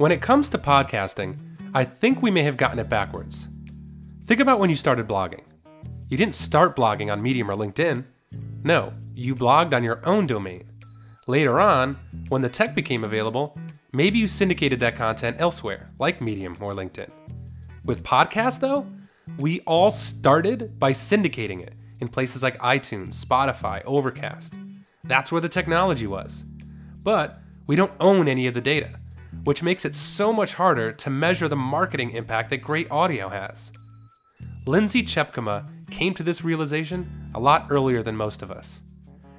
When it comes to podcasting, I think we may have gotten it backwards. Think about when you started blogging. You didn't start blogging on Medium or LinkedIn. No, you blogged on your own domain. Later on, when the tech became available, maybe you syndicated that content elsewhere, like Medium or LinkedIn. With podcasts, though, we all started by syndicating it in places like iTunes, Spotify, Overcast. That's where the technology was. But we don't own any of the data, which makes it so much harder to measure the marketing impact that great audio has. Lindsay Tjepkema came to this realization a lot earlier than most of us.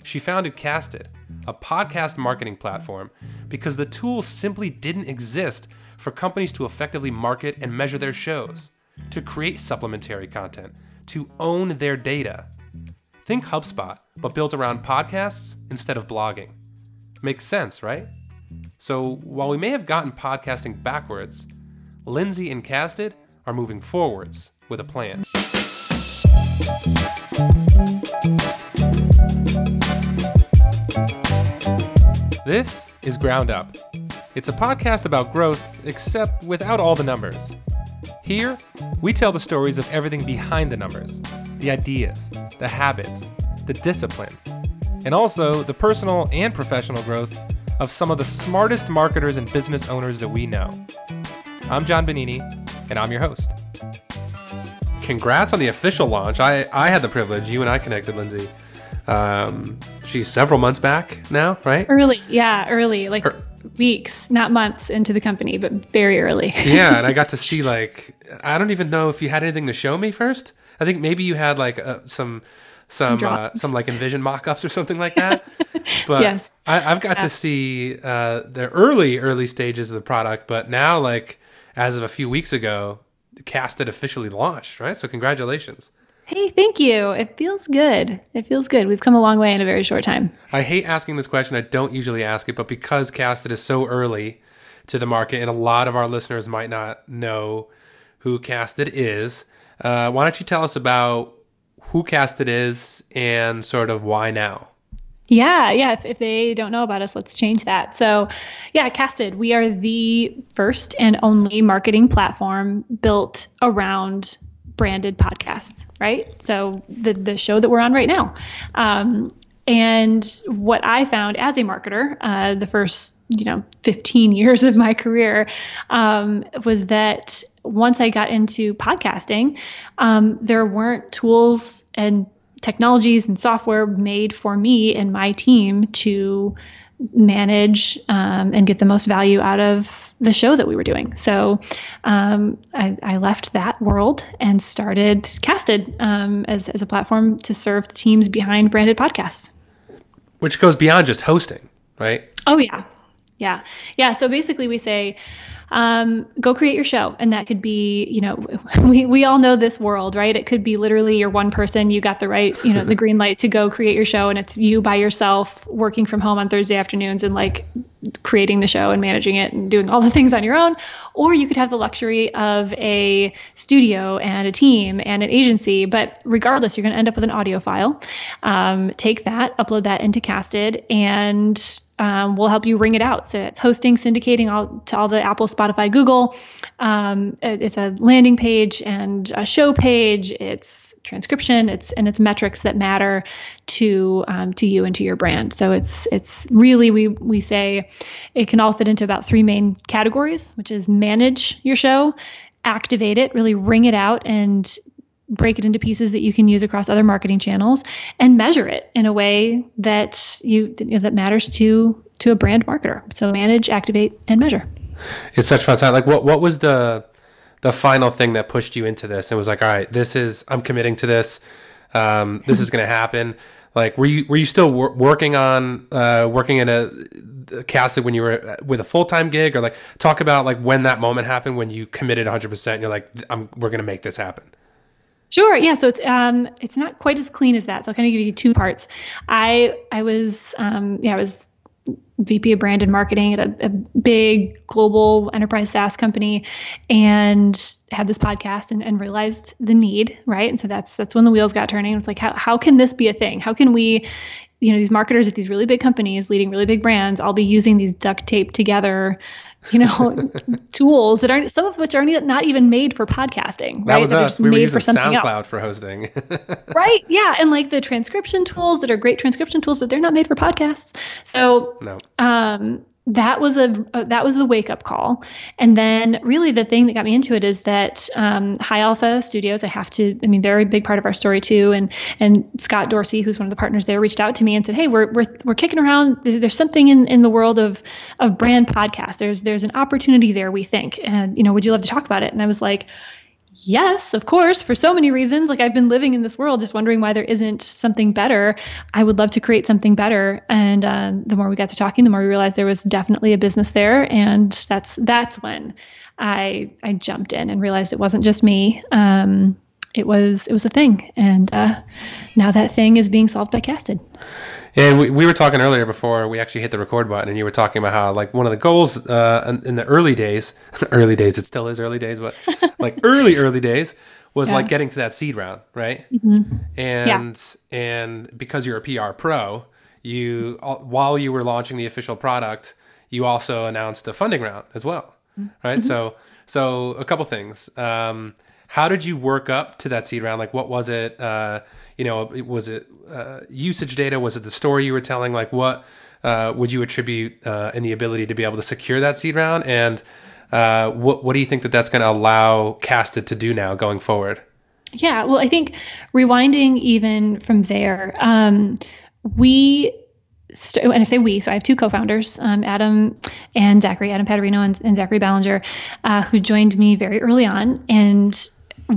She founded Casted, a podcast marketing platform, because the tools simply didn't exist for companies to effectively market and measure their shows, to create supplementary content, to own their data. Think HubSpot, but built around podcasts instead of blogging. Makes sense, right? So while we may have gotten podcasting backwards, Lindsay and Casted are moving forwards with a plan. This is Ground Up. It's a podcast about growth, except without all the numbers. Here, we tell the stories of everything behind the numbers, the ideas, the habits, the discipline, and also the personal and professional growth of some of the smartest marketers and business owners that we know. I'm John Benigni, and I'm your host. Congrats on the official launch. I had the privilege. You and I connected, Lindsay. She's several months back now, right? Early. Like weeks, not months into the company, but very early. Yeah, and I got to see, like, I don't even know if you had anything to show me first. I think maybe you had, like, some like Envision mock-ups or something like that. But yes. I've got to see the early stages of the product. But now, like, as of a few weeks ago, Casted officially launched, right? So congratulations. Hey, thank you. It feels good. We've come a long way in a very short time. I hate asking this question. I don't usually ask it, but because Casted is so early to the market and a lot of our listeners might not know who Casted is, why don't you tell us about who Casted is and sort of why now? Yeah. If they don't know about us, let's change that. So yeah, Casted, we are the first and only marketing platform built around branded podcasts, right? So the show that we're on right now. And what I found as a marketer, the first, 15 years of my career, was that once I got into podcasting, there weren't tools and technologies and software made for me and my team to manage and get the most value out of the show that we were doing. So I left that world and started Casted as a platform to serve the teams behind branded podcasts. Which goes beyond just hosting, right? Oh, yeah. Yeah. So basically we say, go create your show. And that could be, we all know this world, right? It could be literally you're one person, you got the right, the green light to go create your show. And it's you by yourself working from home on Thursday afternoons and like creating the show and managing it and doing all the things on your own. Or you could have the luxury of a studio and a team and an agency. But regardless, you're going to end up with an audio file. Take that, upload that into Casted, and we'll help you ring it out. So it's hosting, syndicating to all the Apple, Spotify, Google. It's a landing page and a show page. It's transcription. It's metrics that matter to you and to your brand. So it's really, we say it can all fit into about three main categories, which is manage your show, activate it, really ring it out, and break it into pieces that you can use across other marketing channels, and measure it in a way that that matters to a brand marketer. So manage, activate, and measure. It's such fun. Like, what was the final thing that pushed you into this? It was like, all right, I'm committing to this. This is going to happen. Like, were you still working at a Casted when you were with a full-time gig, or like talk about like when that moment happened when you committed 100%? And you're like, we're going to make this happen. Sure. Yeah. So it's not quite as clean as that. So I'll kind of give you two parts. I was VP of brand and marketing at a big global enterprise SaaS company, and had this podcast and realized the need. Right. And so that's when the wheels got turning. It's like, how can this be a thing? How can we, these marketers at these really big companies leading really big brands all be using these duct tape together you know, tools that aren't, some of which are not even made for podcasting, right? That was us. We were using SoundCloud for hosting. Right. Yeah. And like the transcription tools that are great transcription tools, but they're not made for podcasts. So, no. That was the wake up call. And then really the thing that got me into it is that, High Alpha Studios, they're a big part of our story too. And Scott Dorsey, who's one of the partners there, reached out to me and said, hey, we're kicking around. There's something in the world of brand podcasts. There's an opportunity there, we think. And, would you love to talk about it? And I was like, yes, of course, for so many reasons. Like, I've been living in this world just wondering why there isn't something better. I would love to create something better. And the more we got to talking, the more we realized there was definitely a business there. And that's when I jumped in and realized it wasn't just me. It was a thing. And now that thing is being solved by Casted. And we were talking earlier before we actually hit the record button, and you were talking about how, like, one of the goals in the early days, it still is early days, but like early days was like getting to that seed round, right? Mm-hmm. And because you're a PR pro, while you were launching the official product, you also announced a funding round as well, right? Mm-hmm. So a couple things. How did you work up to that seed round? Like, what was it? Was it usage data? Was it the story you were telling? Like, what would you attribute in the ability to be able to secure that seed round? And what do you think that's going to allow Casted to do now going forward? Yeah, well, I think rewinding even from there, and I say we, so I have two co-founders, Adam Paterino and Zachary Ballinger, who joined me very early on. And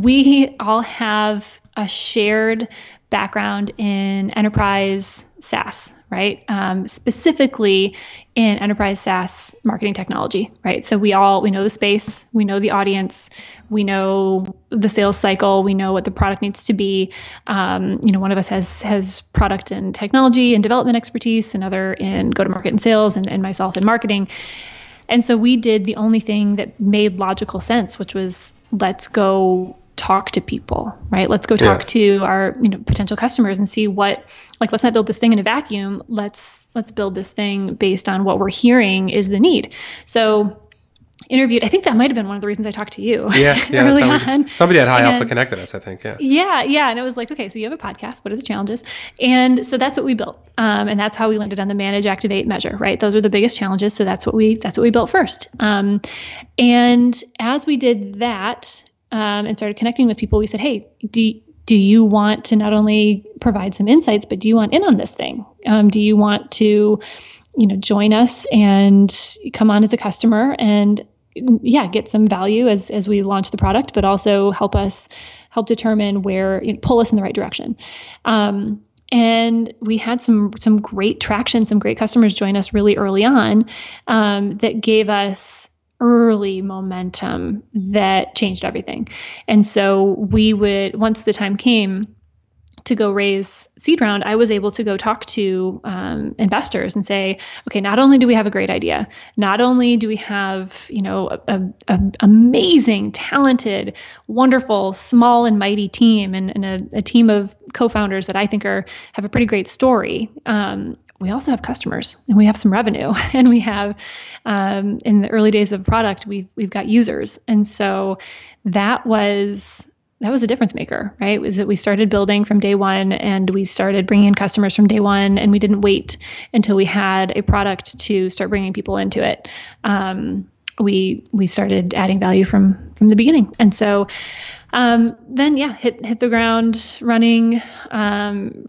we all have a shared background in enterprise SaaS, right? Specifically in enterprise SaaS marketing technology, right? So we know the space, we know the audience, we know the sales cycle, we know what the product needs to be. One of us has product and technology and development expertise, another in go-to-market and sales, and myself in marketing. And so we did the only thing that made logical sense, which was, let's go talk to people, right? Let's go talk to our potential customers and see what, like, let's not build this thing in a vacuum. Let's build this thing based on what we're hearing is the need. So I think that might've been one of the reasons I talked to you. Yeah. Early on. Somebody at High Alpha connected us, I think. Yeah. Yeah. And it was like, okay, so you have a podcast, what are the challenges? And so that's what we built. And that's how we landed on the manage, activate, measure, right? Those are the biggest challenges. So that's what we built first. And as we did that, and started connecting with people, we said, hey, do you want to not only provide some insights, but do you want in on this thing? Do you want to, join us and come on as a customer and get some value as we launch the product, but also help determine where, pull us in the right direction. And we had some great traction, some great customers join us really early on, that gave us early momentum that changed everything. And so we would, once the time came to go raise seed round, I was able to go talk to investors and say, okay, not only do we have a great idea, not only do we have, an amazing, talented, wonderful, small and mighty team and a team of co-founders that I think have a pretty great story. We also have customers and we have some revenue and we have, in the early days of product, we've got users. And so that was a difference maker, right? Was that we started building from day one and we started bringing in customers from day one, and we didn't wait until we had a product to start bringing people into it. We started adding value from the beginning. And so, hit the ground running,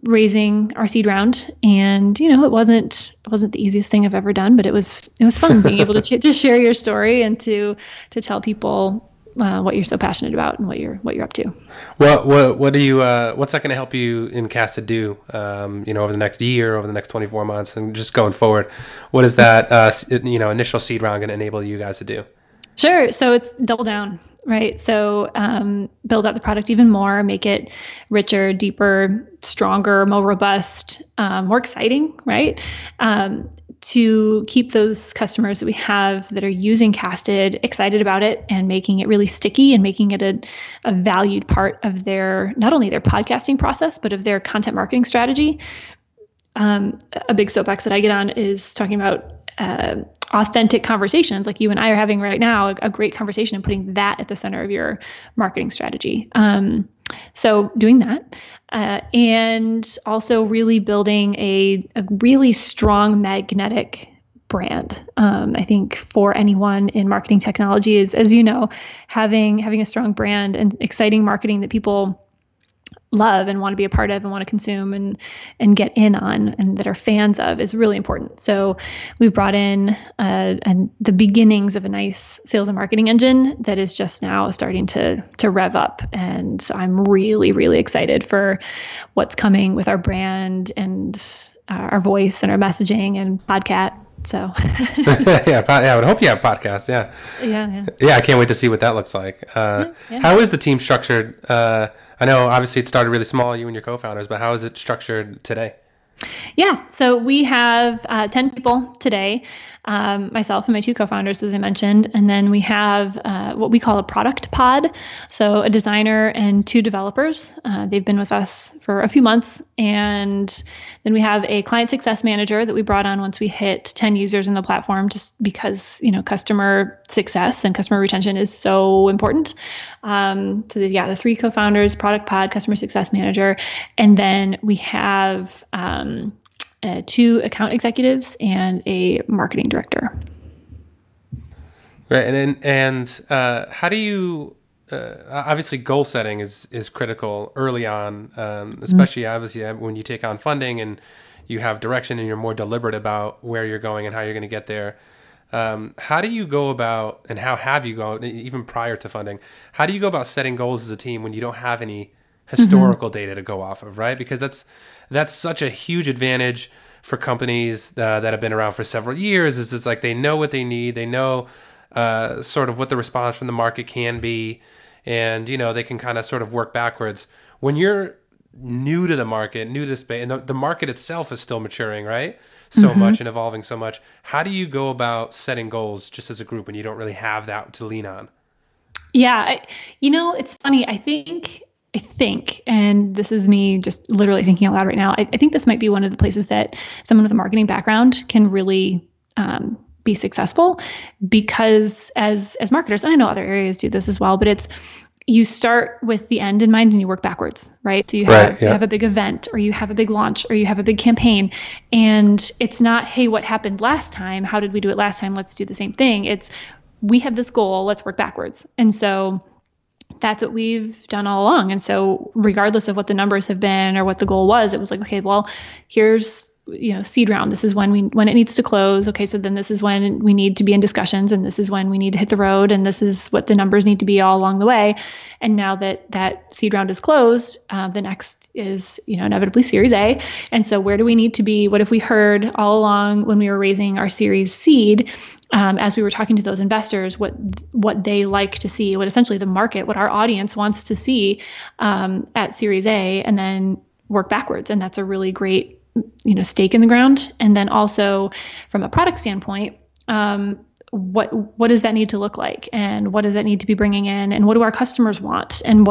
raising our seed round, and it wasn't the easiest thing I've ever done, but it was fun being able to share your story and to tell people what you're so passionate about and what you're up to. Well, what do you what's that going to help you in Casted do? Over the next year, over the next 24 months, and just going forward, what is that initial seed round going to enable you guys to do? Sure. So it's double down, right? So build out the product even more, make it richer, deeper, stronger, more robust, more exciting, right? To keep those customers that we have that are using Casted excited about it and making it really sticky and making it a valued part of not only their podcasting process, but of their content marketing strategy. A big soapbox that I get on is talking about authentic conversations like you and I are having right now, a great conversation, and putting that at the center of your marketing strategy. So doing that, and also really building a really strong magnetic brand. I think for anyone in marketing technology is, as you know, having a strong brand and exciting marketing that people love and want to be a part of and want to consume and get in on and that are fans of is really important. So we've brought in and the beginnings of a nice sales and marketing engine that is just now starting to rev up. And so I'm really, really excited for what's coming with our brand and our voice and our messaging and Podcat. So yeah, I would hope you have podcasts. Yeah. I can't wait to see what that looks like. How is the team structured? I know obviously it started really small, you and your co-founders, but how is it structured today? Yeah. So we have 10 people today, myself and my two co-founders, as I mentioned. And then we have what we call a product pod. So a designer and two developers. They've been with us for a few months. And then we have a client success manager that we brought on once we hit 10 users in the platform, just because, you know, customer success and customer retention is so important. So the three co-founders, product pod, customer success manager. And then we have two account executives and a marketing director. Right. And how do you, obviously goal setting is critical early on, especially obviously when you take on funding and you have direction and you're more deliberate about where you're going and how you're going to get there. How do you go about, and how have you gone even prior to funding, how do you go about setting goals as a team when you don't have any historical data to go off of, right? Because that's such a huge advantage for companies that have been around for several years. Is it's like they know what they need, they know sort of what the response from the market can be, and you know they can kind of sort of work backwards. When you're new to the market, new to the space, and the market itself is still maturing, right? So much and evolving so much. How do you go about setting goals just as a group when you don't really have that to lean on? Yeah, it's funny. I think, and this is me just literally thinking out loud right now, I think this might be one of the places that someone with a marketing background can really be successful, because as marketers, and I know other areas do this as well, but it's, you start with the end in mind and you work backwards, right? So you have a big event, or you have a big launch, or you have a big campaign, and it's not, hey, what happened last time? How did we do it last time? Let's do the same thing. It's, we have this goal, let's work backwards. And so that's what we've done all along. And so regardless of what the numbers have been or what the goal was, it was like, okay, well, here's, seed round. This is when it needs to close. Okay. So then this is when we need to be in discussions, and this is when we need to hit the road. And this is what the numbers need to be all along the way. And now that seed round is closed, the next is, inevitably Series A. And so where do we need to be? What have we heard all along when we were raising our Series seed? As we were talking to those investors, what they like to see, what essentially the market, what our audience wants to see at Series A, and then work backwards. And that's a really great, stake in the ground. And then also from a product standpoint, what does that need to look like, and what does that need to be bringing in, and what do our customers want, and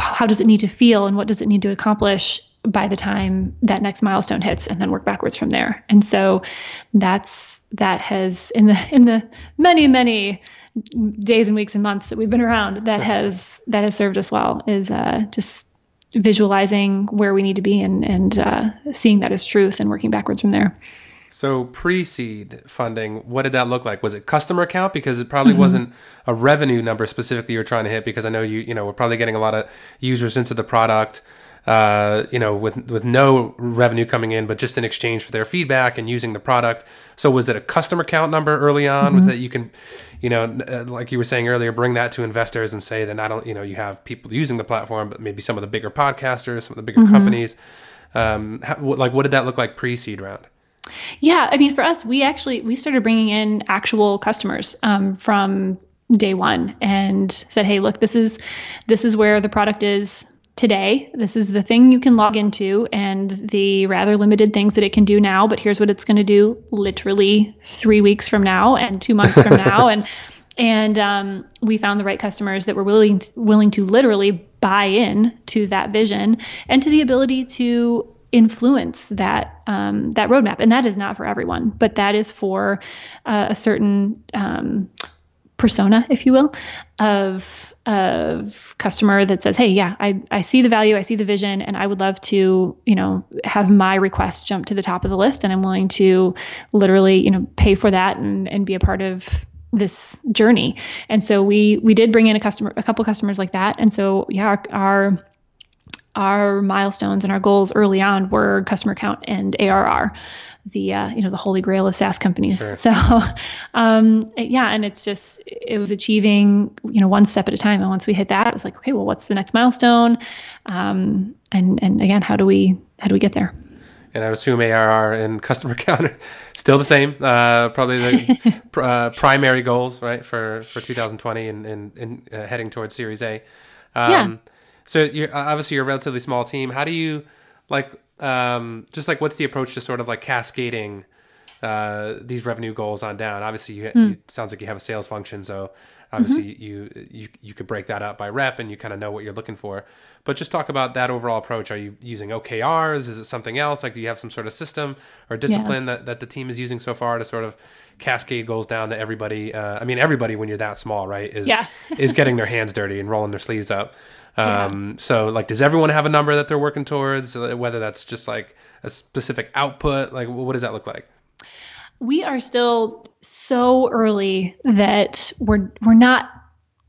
how does it need to feel, and what does it need to accomplish by the time that next milestone hits, and then work backwards from there. And so that has in the many, many days and weeks and months that we've been around, that has served us well, is just visualizing where we need to be and seeing that as truth and working backwards from there. So pre-seed funding, what did that look like? Was it customer count? Because it probably wasn't a revenue number specifically you were trying to hit, because I know you we're probably getting a lot of users into the product, with no revenue coming in, but just in exchange for their feedback and using the product. So was it a customer count number early on? Was that you can, like you were saying earlier, bring that to investors and say that you have people using the platform, but maybe some of the bigger podcasters, some of the bigger companies. What did that look like pre-seed round? Yeah. I mean, for us, we started bringing in actual customers from day one and said, hey, look, this is where the product is today. This is the thing you can log into and the rather limited things that it can do now, but here's what it's going to do literally 3 weeks from now and 2 months from now. And we found the right customers that were willing to literally buy in to that vision and to the ability to influence that that roadmap. And that is not for everyone, but that is for a certain persona, if you will, of customer that says, hey, yeah, I see the value, I see the vision, and I would love to, you know, have my request jump to the top of the list. And I'm willing to literally, you know, pay for that and be a part of this journey. And so we did bring in a couple customers like that. And so, yeah, our milestones and our goals early on were customer count and ARR, the, you know, the holy grail of SaaS companies. Sure. So, yeah, and it was achieving, you know, one step at a time. And once we hit that, it was like, okay, well, what's the next milestone? And again, how do we get there? And I assume ARR and customer count are still the same, probably the primary goals, right, for 2020 and heading towards Series A. Yeah. So you're obviously a relatively small team. How do you, what's the approach to sort of like cascading these revenue goals on down? Obviously, it sounds like you have a sales function, so obviously you could break that up by rep and you kind of know what you're looking for. But just talk about that overall approach. Are you using OKRs? Is it something else? Like, do you have some sort of system or discipline that the team is using so far to sort of cascade goals down to everybody? Everybody when you're that small, right, is getting their hands dirty and rolling their sleeves up. So like, does everyone have a number that they're working towards, whether that's just like a specific output? Like, what does that look like? We are still so early that we're not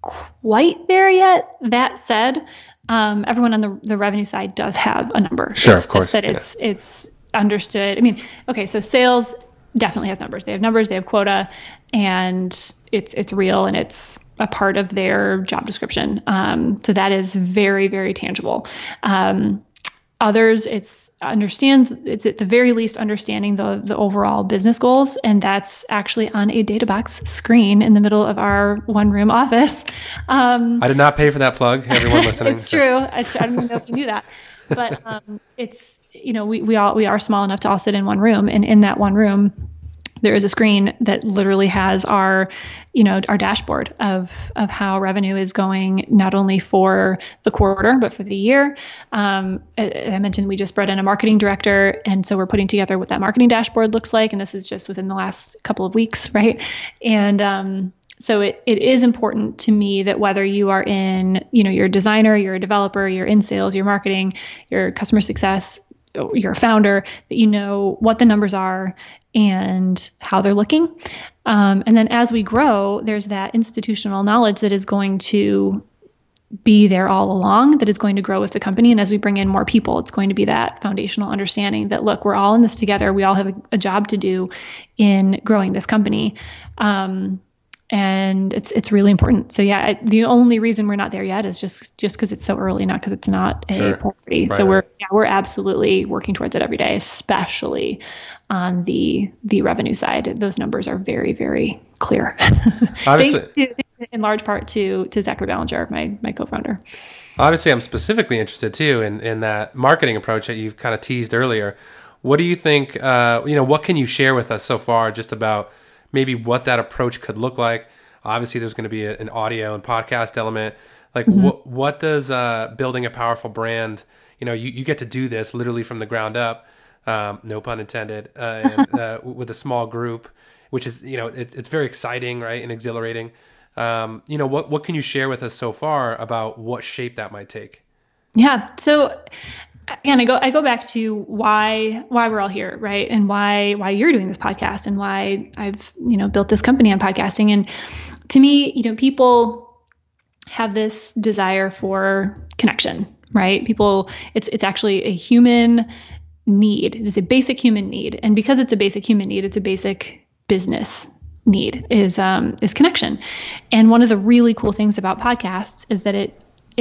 quite there yet. That said, everyone on the revenue side does have a number. Sure, it's of course. Just that it's understood. I mean, okay, so sales definitely has numbers. They have numbers, they have quota, and it's real and it's a part of their job description. So that is very, very tangible. Others, it's at the very least understanding the overall business goals, and that's actually on a Databox screen in the middle of our one-room office. I did not pay for that plug, everyone listening. It's true. I don't even know if you knew that. But it's, you know, we are small enough to all sit in one room, and in that one room, there is a screen that literally has our dashboard of how revenue is going, not only for the quarter, but for the year. I mentioned we just brought in a marketing director, and so we're putting together what that marketing dashboard looks like. And this is just within the last couple of weeks, right? And so it is important to me that whether you are in, you know, you're a designer, you're a developer, you're in sales, you're marketing, you're customer success, you're a founder, that you know what the numbers are and how they're looking. And then as we grow, there's that institutional knowledge that is going to be there all along, that is going to grow with the company. And as we bring in more people, it's going to be that foundational understanding that, look, we're all in this together. We all have a job to do in growing this company. And it's really important. So yeah, the only reason we're not there yet is just because it's so early, not because it's not a priority. Right. So we're absolutely working towards it every day, especially on the revenue side. Those numbers are very, very clear. Obviously, thanks in large part to Zachary Ballinger, my co-founder. Obviously, I'm specifically interested too in that marketing approach that you've kind of teased earlier. What do you think? What can you share with us so far, just about maybe what that approach could look like? Obviously, there's going to be an audio and podcast element. Like, what does building a powerful brand, you know, you get to do this literally from the ground up, no pun intended, and with a small group, which is, you know, it's very exciting, right, and exhilarating. You know, what can you share with us so far about what shape that might take? Yeah, so again, I go back to why we're all here, right? And why you're doing this podcast, and why I've, you know, built this company on podcasting. And to me, you know, people have this desire for connection, right? People, it's actually a human need. It is a basic human need. And because it's a basic human need, it's a basic business need is connection. And one of the really cool things about podcasts is that it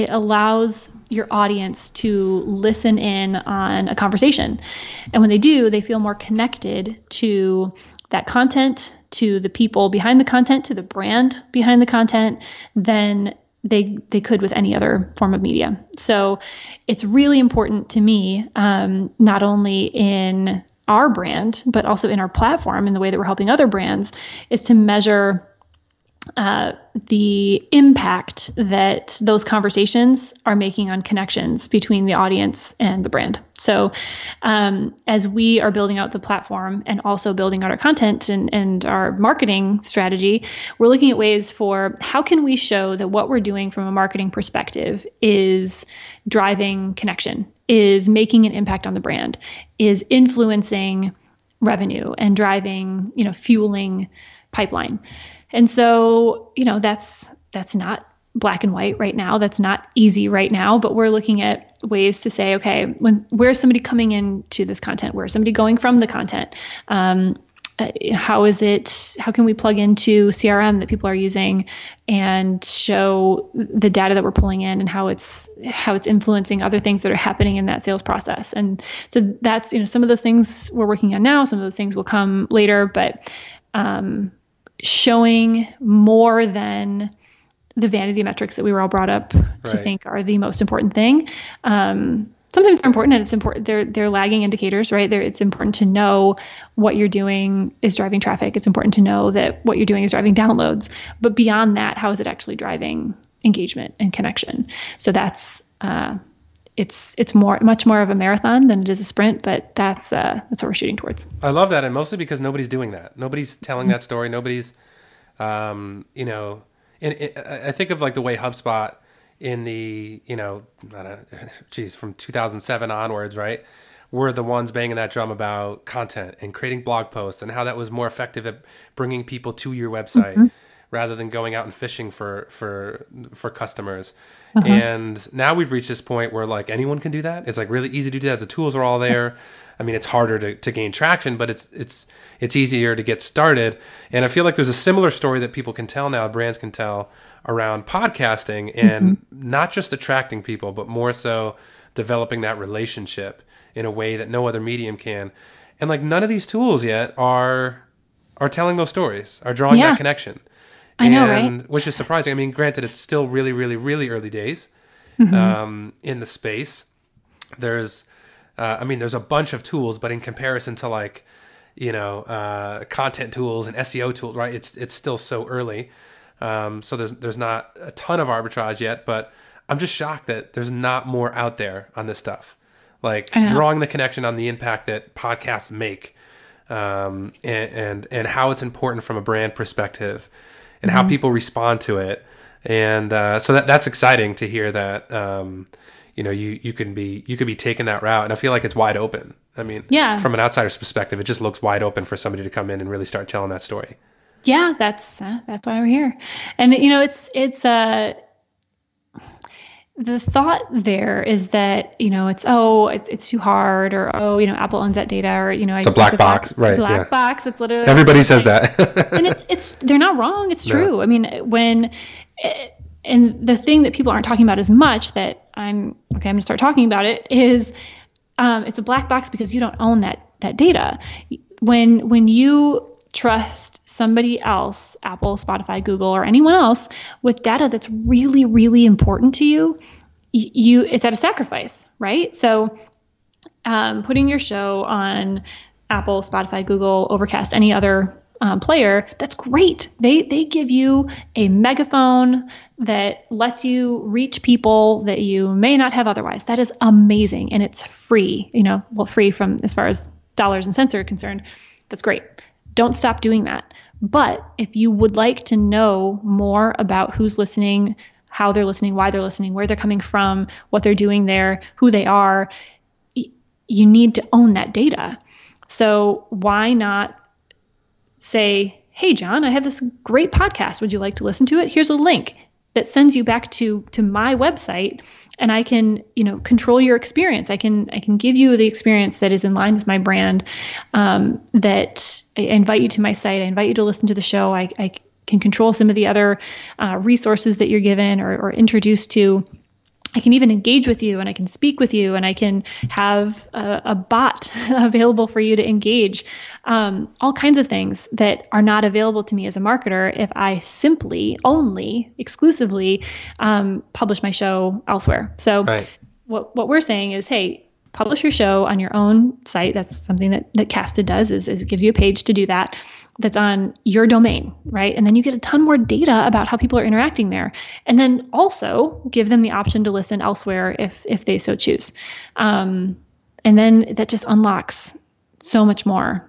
allows your audience to listen in on a conversation. And when they do, they feel more connected to that content, to the people behind the content, to the brand behind the content, than they could with any other form of media. So it's really important to me, not only in our brand, but also in our platform, in the way that we're helping other brands, is to measure the impact that those conversations are making on connections between the audience and the brand. So as we are building out the platform and also building out our content and our marketing strategy, we're looking at ways for how can we show that what we're doing from a marketing perspective is driving connection, is making an impact on the brand, is influencing revenue and driving, you know, fueling pipeline. And so, you know, that's not black and white right now. That's not easy right now, but we're looking at ways to say, okay, where's somebody coming into this content? Where's somebody going from the content? How can we plug into CRM that people are using and show the data that we're pulling in and how it's influencing other things that are happening in that sales process? And so that's, you know, some of those things we're working on now, some of those things will come later, but, showing more than the vanity metrics that we were all brought up to think are the most important thing. Sometimes they're important, and it's important. They're lagging indicators, right? It's important to know what you're doing is driving traffic. It's important to know that what you're doing is driving downloads. But beyond that, how is it actually driving engagement and connection? So that's it's much more of a marathon than it is a sprint, but that's what we're shooting towards. I love that, and mostly because nobody's doing that. Nobody's telling that story. Nobody's, you know. And I think of like the way HubSpot in the, you know, from 2007 onwards, right? We're the ones banging that drum about content and creating blog posts and how that was more effective at bringing people to your website rather than going out and fishing for customers. And now we've reached this point where like anyone can do that. It's like really easy to do that. The tools are all there. I mean, it's harder to gain traction, but it's easier to get started. And I feel like there's a similar story that people can tell now, brands can tell around podcasting and not just attracting people, but more so developing that relationship in a way that no other medium can. And like none of these tools yet are telling those stories, are drawing that connection. I know, right? Which is surprising. I mean, granted, it's still really, really, really early days in the space. There's a bunch of tools, but in comparison to like, you know, content tools and SEO tools, right? It's still so early. So there's not a ton of arbitrage yet, but I'm just shocked that there's not more out there on this stuff. Like drawing the connection on the impact that podcasts make and how it's important from a brand perspective. And how people respond to it, and so that's exciting to hear that you know you could be taking that route, and I feel like it's wide open. I mean, from an outsider's perspective, it just looks wide open for somebody to come in and really start telling that story. Yeah, that's why we're here, and you know it's the thought there is that you know it's too hard, or Apple owns that data, or it's a black box, right? Black box. It's literally everybody says that, and it's they're not wrong. It's true. I mean, and the thing that people aren't talking about as much that I'm gonna start talking about it is it's a black box because you don't own that data. When you trust somebody else, Apple, Spotify, Google, or anyone else with data that's really, really important to you, it's at a sacrifice, right? So putting your show on Apple, Spotify, Google, Overcast, any other player, that's great. They give you a megaphone that lets you reach people that you may not have otherwise. That is amazing. And it's free, free from as far as dollars and cents are concerned. That's great. Don't stop doing that. But if you would like to know more about who's listening, how they're listening, why they're listening, where they're coming from, what they're doing there, who they are, you need to own that data. So why not say, hey, John, I have this great podcast. Would you like to listen to it? Here's a link that sends you back to my website, and I can, control your experience. I can give you the experience that is in line with my brand, that I invite you to my site. I invite you to listen to the show. I can control some of the other resources that you're given or introduced to. I can even engage with you, and I can speak with you, and I can have a bot available for you to engage. All kinds of things that are not available to me as a marketer if I simply, only, exclusively publish my show elsewhere. So what we're saying is, hey, publish your show on your own site. That's something that Casted does, is it gives you a page to do that. that's on your domain, right? And then you get a ton more data about how people are interacting there. And then also give them the option to listen elsewhere if they so choose. And then that just unlocks so much more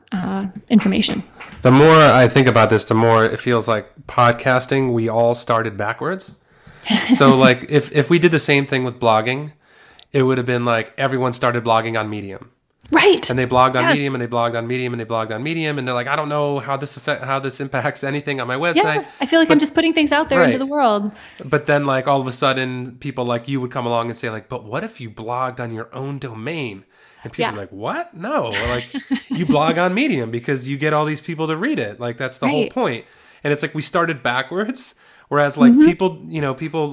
information. The more I think about this, the more it feels like podcasting, we all started backwards. So like if we did the same thing with blogging, it would have been like everyone started blogging on Medium. Right. And they blogged on Medium and they blogged on Medium and they blogged on Medium. And they're like, I don't know how this impacts anything on my website. Yeah, I feel like I'm just putting things out there into the world. But then like all of a sudden people like you would come along and say like, but what if you blogged on your own domain? And people are like, what? No, like you blog on Medium because you get all these people to read it. Like that's the whole point. And it's like we started backwards. Whereas like people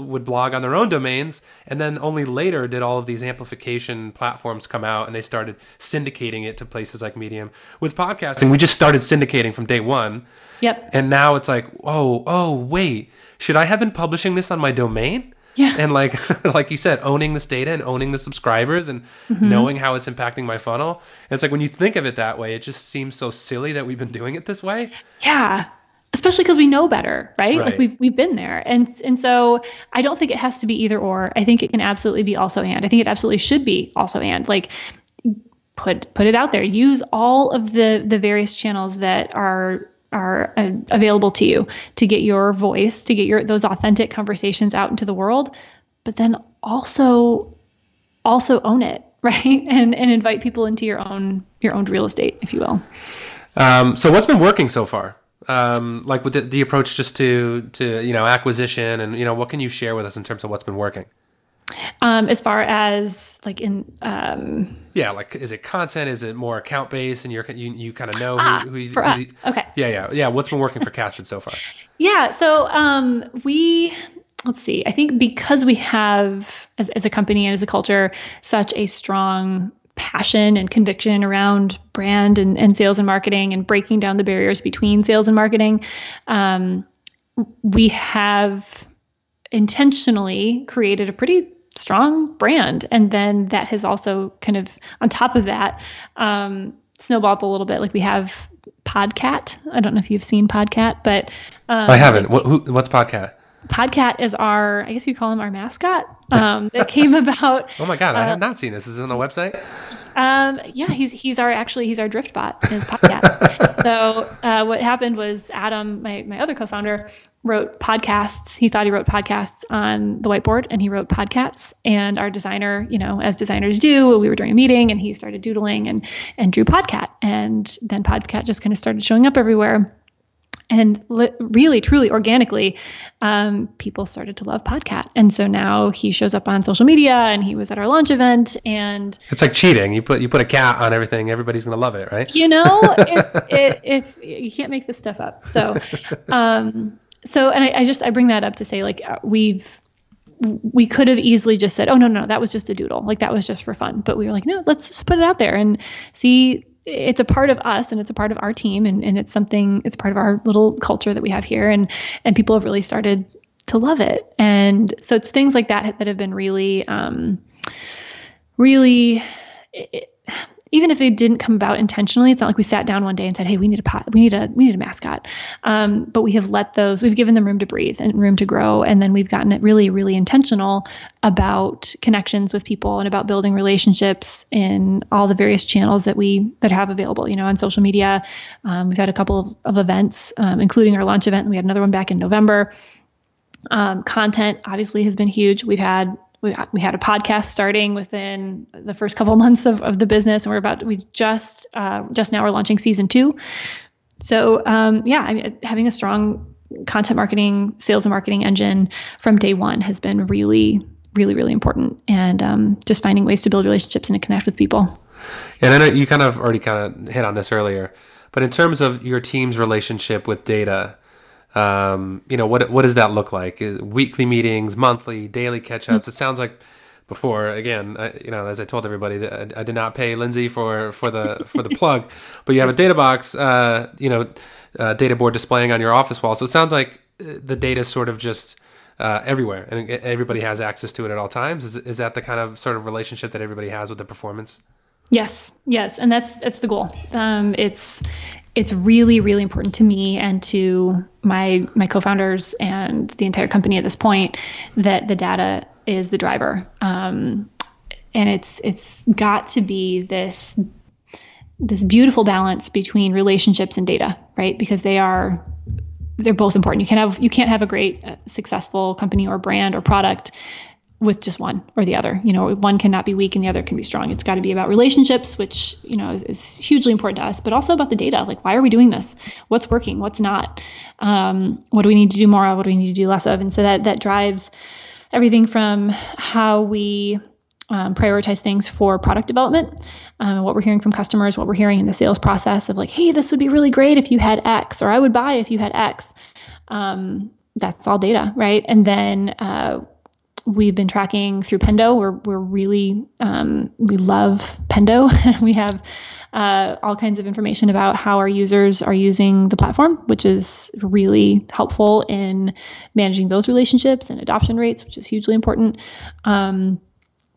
would blog on their own domains, and then only later did all of these amplification platforms come out and they started syndicating it to places like Medium. With podcasting, we just started syndicating from day one. Yep. And now it's like, oh, wait, should I have been publishing this on my domain? Yeah. And like you said, owning this data and owning the subscribers and knowing how it's impacting my funnel. And it's like when you think of it that way, it just seems so silly that we've been doing it this way. Yeah. Especially because we know better, right? Like we've been there. And so I don't think it has to be either or. I think it can absolutely be also and. I think it absolutely should be also and. Like put it out there. Use all of the various channels that are available to you to get your voice, to get those authentic conversations out into the world, but then also own it, right? And invite people into your own real estate, if you will. So what's been working so far? Like with the approach just to acquisition and, what can you share with us in terms of what's been working? As far as like like, is it content? Is it more account based and you kind of know who for us. Okay. Yeah. What's been working for Casted so far? Yeah. So, let's see, I think because we have as a company and as a culture, such a strong passion and conviction around brand and sales and marketing and breaking down the barriers between sales and marketing. We have intentionally created a pretty strong brand. And then that has also kind of on top of that, snowballed a little bit. Like we have Podcat. I don't know if you've seen Podcat, but I haven't. What's Podcat? Podcat is our, I guess you call him our mascot, that came about. Oh my God, I have not seen this. Is it on the website? He's our drift bot, his Podcat. So what happened was Adam, my other co-founder, wrote podcasts. He thought he wrote podcasts on the whiteboard and he wrote Podcats. And our designer, as designers do, we were doing a meeting and he started doodling and drew Podcat. And then Podcat just kind of started showing up everywhere. And really, truly, organically, people started to love Podcat. And so now he shows up on social media and he was at our launch event. And it's like cheating. You put a cat on everything. Everybody's going to love it, right? If you can't make this stuff up. So, and I bring that up to say like we could have easily just said, oh, no, that was just a doodle. Like that was just for fun. But we were like, no, let's just put it out there and see. It's a part of us and it's a part of our team and it's part of our little culture that we have here and people have really started to love it. And so it's things like that have been really, really, even if they didn't come about intentionally, it's not like we sat down one day and said, hey, we need a mascot. But we have we've given them room to breathe and room to grow. And then we've gotten it really, really intentional about connections with people and about building relationships in all the various channels that have available, on social media. We've had a couple of events, including our launch event. And we had another one back in November. Content obviously has been huge. We had a podcast starting within the first couple months of the business, and just now we're launching season 2. So having a strong content marketing, sales and marketing engine from day one has been really, really, really important. And just finding ways to build relationships and to connect with people. And I know you already hit on this earlier, but in terms of your team's relationship with data. What does that look like? Is weekly meetings, monthly, daily catch-ups? It sounds like before, again, as I told everybody, that I did not pay Lindsay for the plug, but you have a data box, data board displaying on your office wall. So it sounds like the data is sort of just everywhere and everybody has access to it at all times. Is that the kind of sort of relationship that everybody has with the performance? Yes. And that's the goal. it's really, really important to me and to my co-founders and the entire company at this point that the data is the driver. And it's got to be this beautiful balance between relationships and data, right? Because they're both important. You can't have a great, successful company or brand or product with just one or the other. You know, one cannot be weak and the other can be strong. It's got to be about relationships, which, you know, is hugely important to us, but also about the data. Like, why are we doing this? What's working? What's not? What do we need to do more of? What do we need to do less of? And so that drives everything from how we prioritize things for product development, what we're hearing from customers, what we're hearing in the sales process of like, hey, this would be really great if you had X, or I would buy if you had X. That's all data, right? And then we've been tracking through Pendo. We're really, we love Pendo. We have all kinds of information about how our users are using the platform, which is really helpful in managing those relationships and adoption rates, which is hugely important.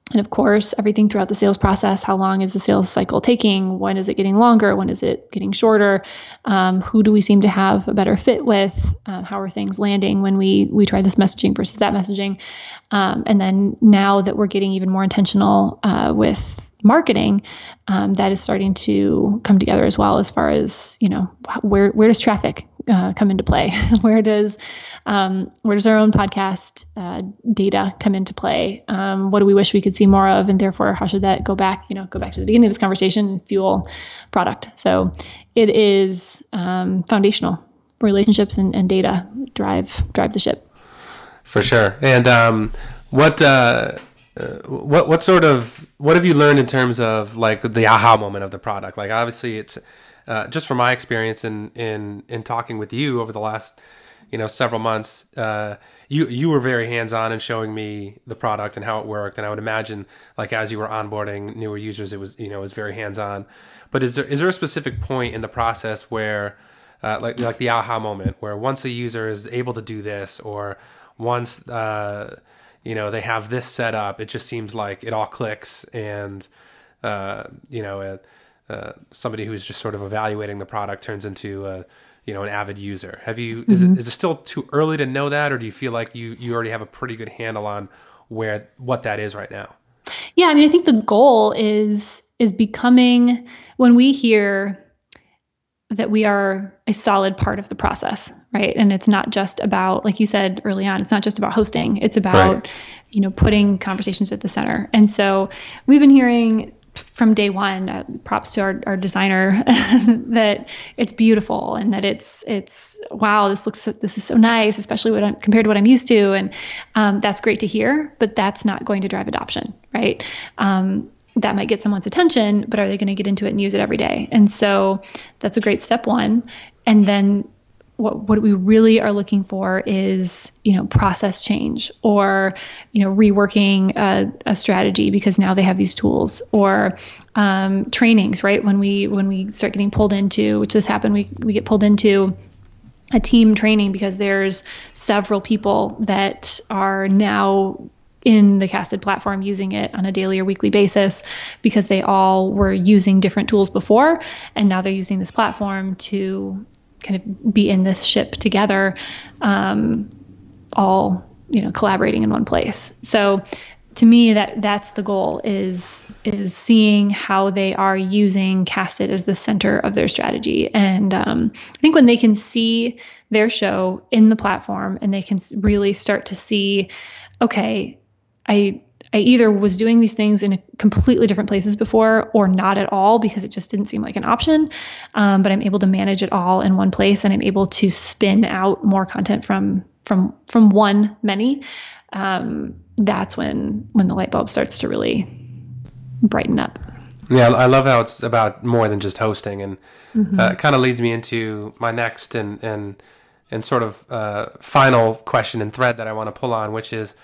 And of course, everything throughout the sales process. How long is the sales cycle taking? When is it getting longer? When is it getting shorter? Who do we seem to have a better fit with? How are things landing when we try this messaging versus that messaging? And then now that we're getting even more intentional with marketing, that is starting to come together as well, as far as, you know, where does traffic come into play? Where does our own podcast data come into play? What do we wish we could see more of? And therefore, how should that go back to the beginning of this conversation and fuel product? So it is foundational. Relationships and data drive the ship. For sure. And what have you learned in terms of like the aha moment of the product? Like, obviously it's, just from my experience in talking with you over the last, you know, several months, you were very hands-on in showing me the product and how it worked. And I would imagine, like, as you were onboarding newer users, it was very hands-on. But is there a specific point in the process where, like the aha moment, where once a user is able to do this, or once they have this set up, it just seems like it all clicks, and somebody who's just sort of evaluating the product turns into an avid user. Is it still too early to know that, or do you feel like you already have a pretty good handle on what that is right now? Yeah, I mean, I think the goal is becoming, when we hear that we are a solid part of the process, right? And it's not just about, like you said early on, it's not just about hosting. It's about, right, you know, putting conversations at the center. And so we've been hearing from day one, props to our designer, that it's beautiful and that it's wow, this is so nice, especially compared to what I'm used to. And that's great to hear, but that's not going to drive adoption, right? That might get someone's attention, but are they going to get into it and use it every day? And so that's a great step one. And then what we really are looking for is, you know, process change, or, you know, reworking a strategy because now they have these tools, or trainings, right? When we start getting pulled into, which this happened, we get pulled into a team training because there's several people that are now in the Casted platform using it on a daily or weekly basis because they all were using different tools before, and now they're using this platform to kind of be in this ship together, all, you know, collaborating in one place. So to me, that's the goal, is seeing how they are using Casted as the center of their strategy. And I think when they can see their show in the platform and they can really start to see, okay, I either was doing these things in completely different places before, or not at all because it just didn't seem like an option. But I'm able to manage it all in one place, and I'm able to spin out more content from one many. That's when the light bulb starts to really brighten up. Yeah, I love how it's about more than just hosting, and it kind of leads me into my next and sort of final question and thread that I want to pull on, which is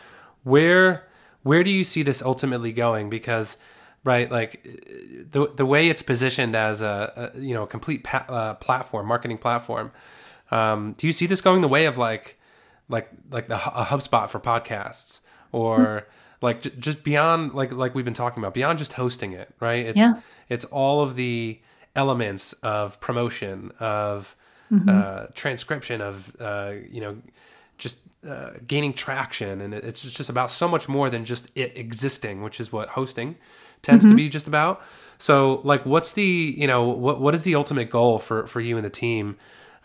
where do you see this ultimately going? Because, right, like the way it's positioned as a complete platform, marketing platform, do you see this going the way of like a HubSpot for podcasts, or like just beyond like we've been talking about, beyond just hosting it, right? It's all of the elements of promotion, of transcription, of gaining traction, and it's just about so much more than just it existing, which is what hosting tends to be just about. So, like, what's the what is the ultimate goal for you and the team?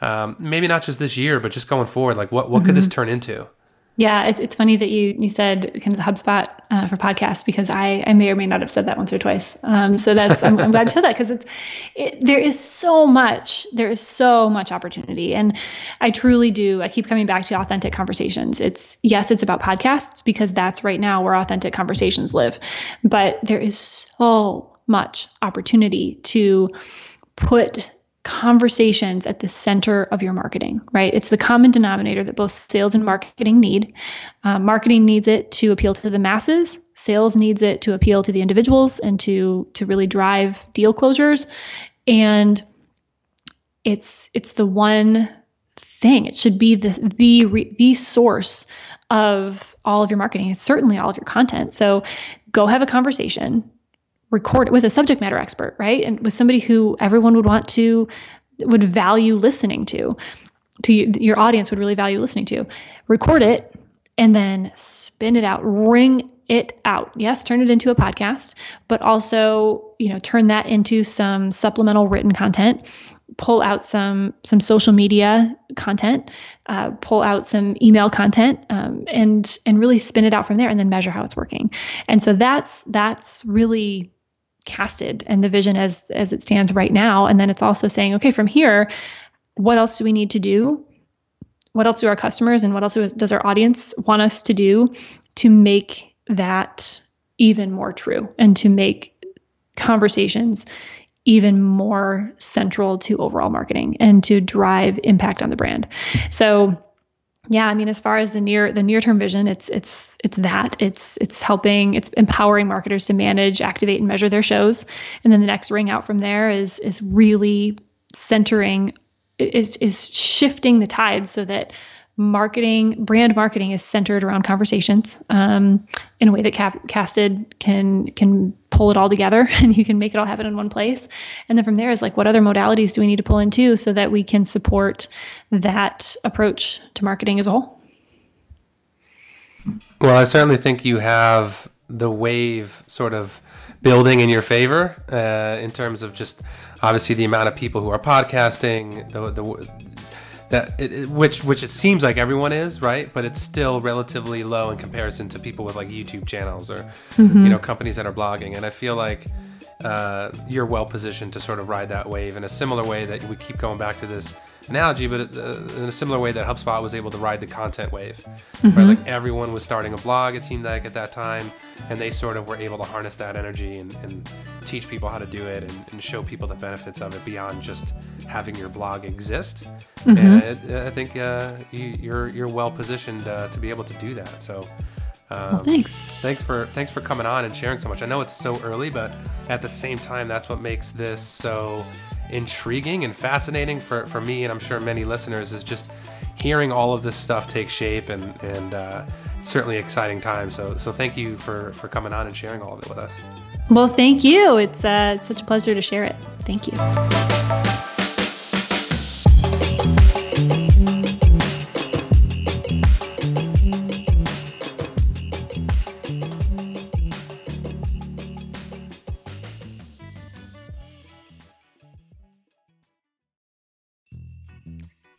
Maybe not just this year, but just going forward. Like, what could this turn into? Yeah, it's funny that you said kind of the HubSpot for podcasts, because I may or may not have said that once or twice. So that's I'm glad you said that, because there is so much opportunity, and I truly do. I keep coming back to authentic conversations. It's about podcasts, because that's right now where authentic conversations live, but there is so much opportunity to put conversations at the center of your marketing, right? It's the common denominator that both sales and marketing need. Marketing needs it to appeal to the masses. Sales needs it to appeal to the individuals and to really drive deal closures. And it's the one thing. It should be the source of all of your marketing. It's certainly all of your content. So go have a conversation. Record it with a subject matter expert, right? And with somebody who everyone would value listening to your audience would really value listening to. Record it and then spin it out, ring it out. Yes, turn it into a podcast, but also, turn that into some supplemental written content, pull out some social media content, pull out some email content, and really spin it out from there, and then measure how it's working. And so that's really Casted and the vision as it stands right now. And then it's also saying, okay, from here, what else do we need to do? What else do our customers and what else does our audience want us to do to make that even more true and to make conversations even more central to overall marketing and to drive impact on the brand. So yeah, I mean, as far as the near term vision, it's empowering marketers to manage, activate, and measure their shows. And then the next ring out from there is really centering, is shifting the tide so that brand marketing is centered around conversations, in a way that Casted can pull it all together, and you can make it all happen in one place. And then from there is like, what other modalities do we need to pull into so that we can support that approach to marketing as a whole? Well, I certainly think you have the wave sort of building in your favor, in terms of just obviously the amount of people who are podcasting, which it seems like everyone is, right? But it's still relatively low in comparison to people with like YouTube channels or companies that are blogging. And I feel like you're well positioned to sort of ride that wave in a similar way that we keep going back to this analogy, but in a similar way that HubSpot was able to ride the content wave, right? Like everyone was starting a blog, it seemed like at that time, and they sort of were able to harness that energy and teach people how to do it and show people the benefits of it beyond just having your blog exist. And I think you're well positioned to be able to do that. So thanks for coming on and sharing so much. I know it's so early, but at the same time, that's what makes this so intriguing and fascinating for me, and I'm sure many listeners, is just hearing all of this stuff take shape, and it's certainly exciting time. So thank you for coming on and sharing all of it with us. Well, thank you. It's such a pleasure to share it. Thank you.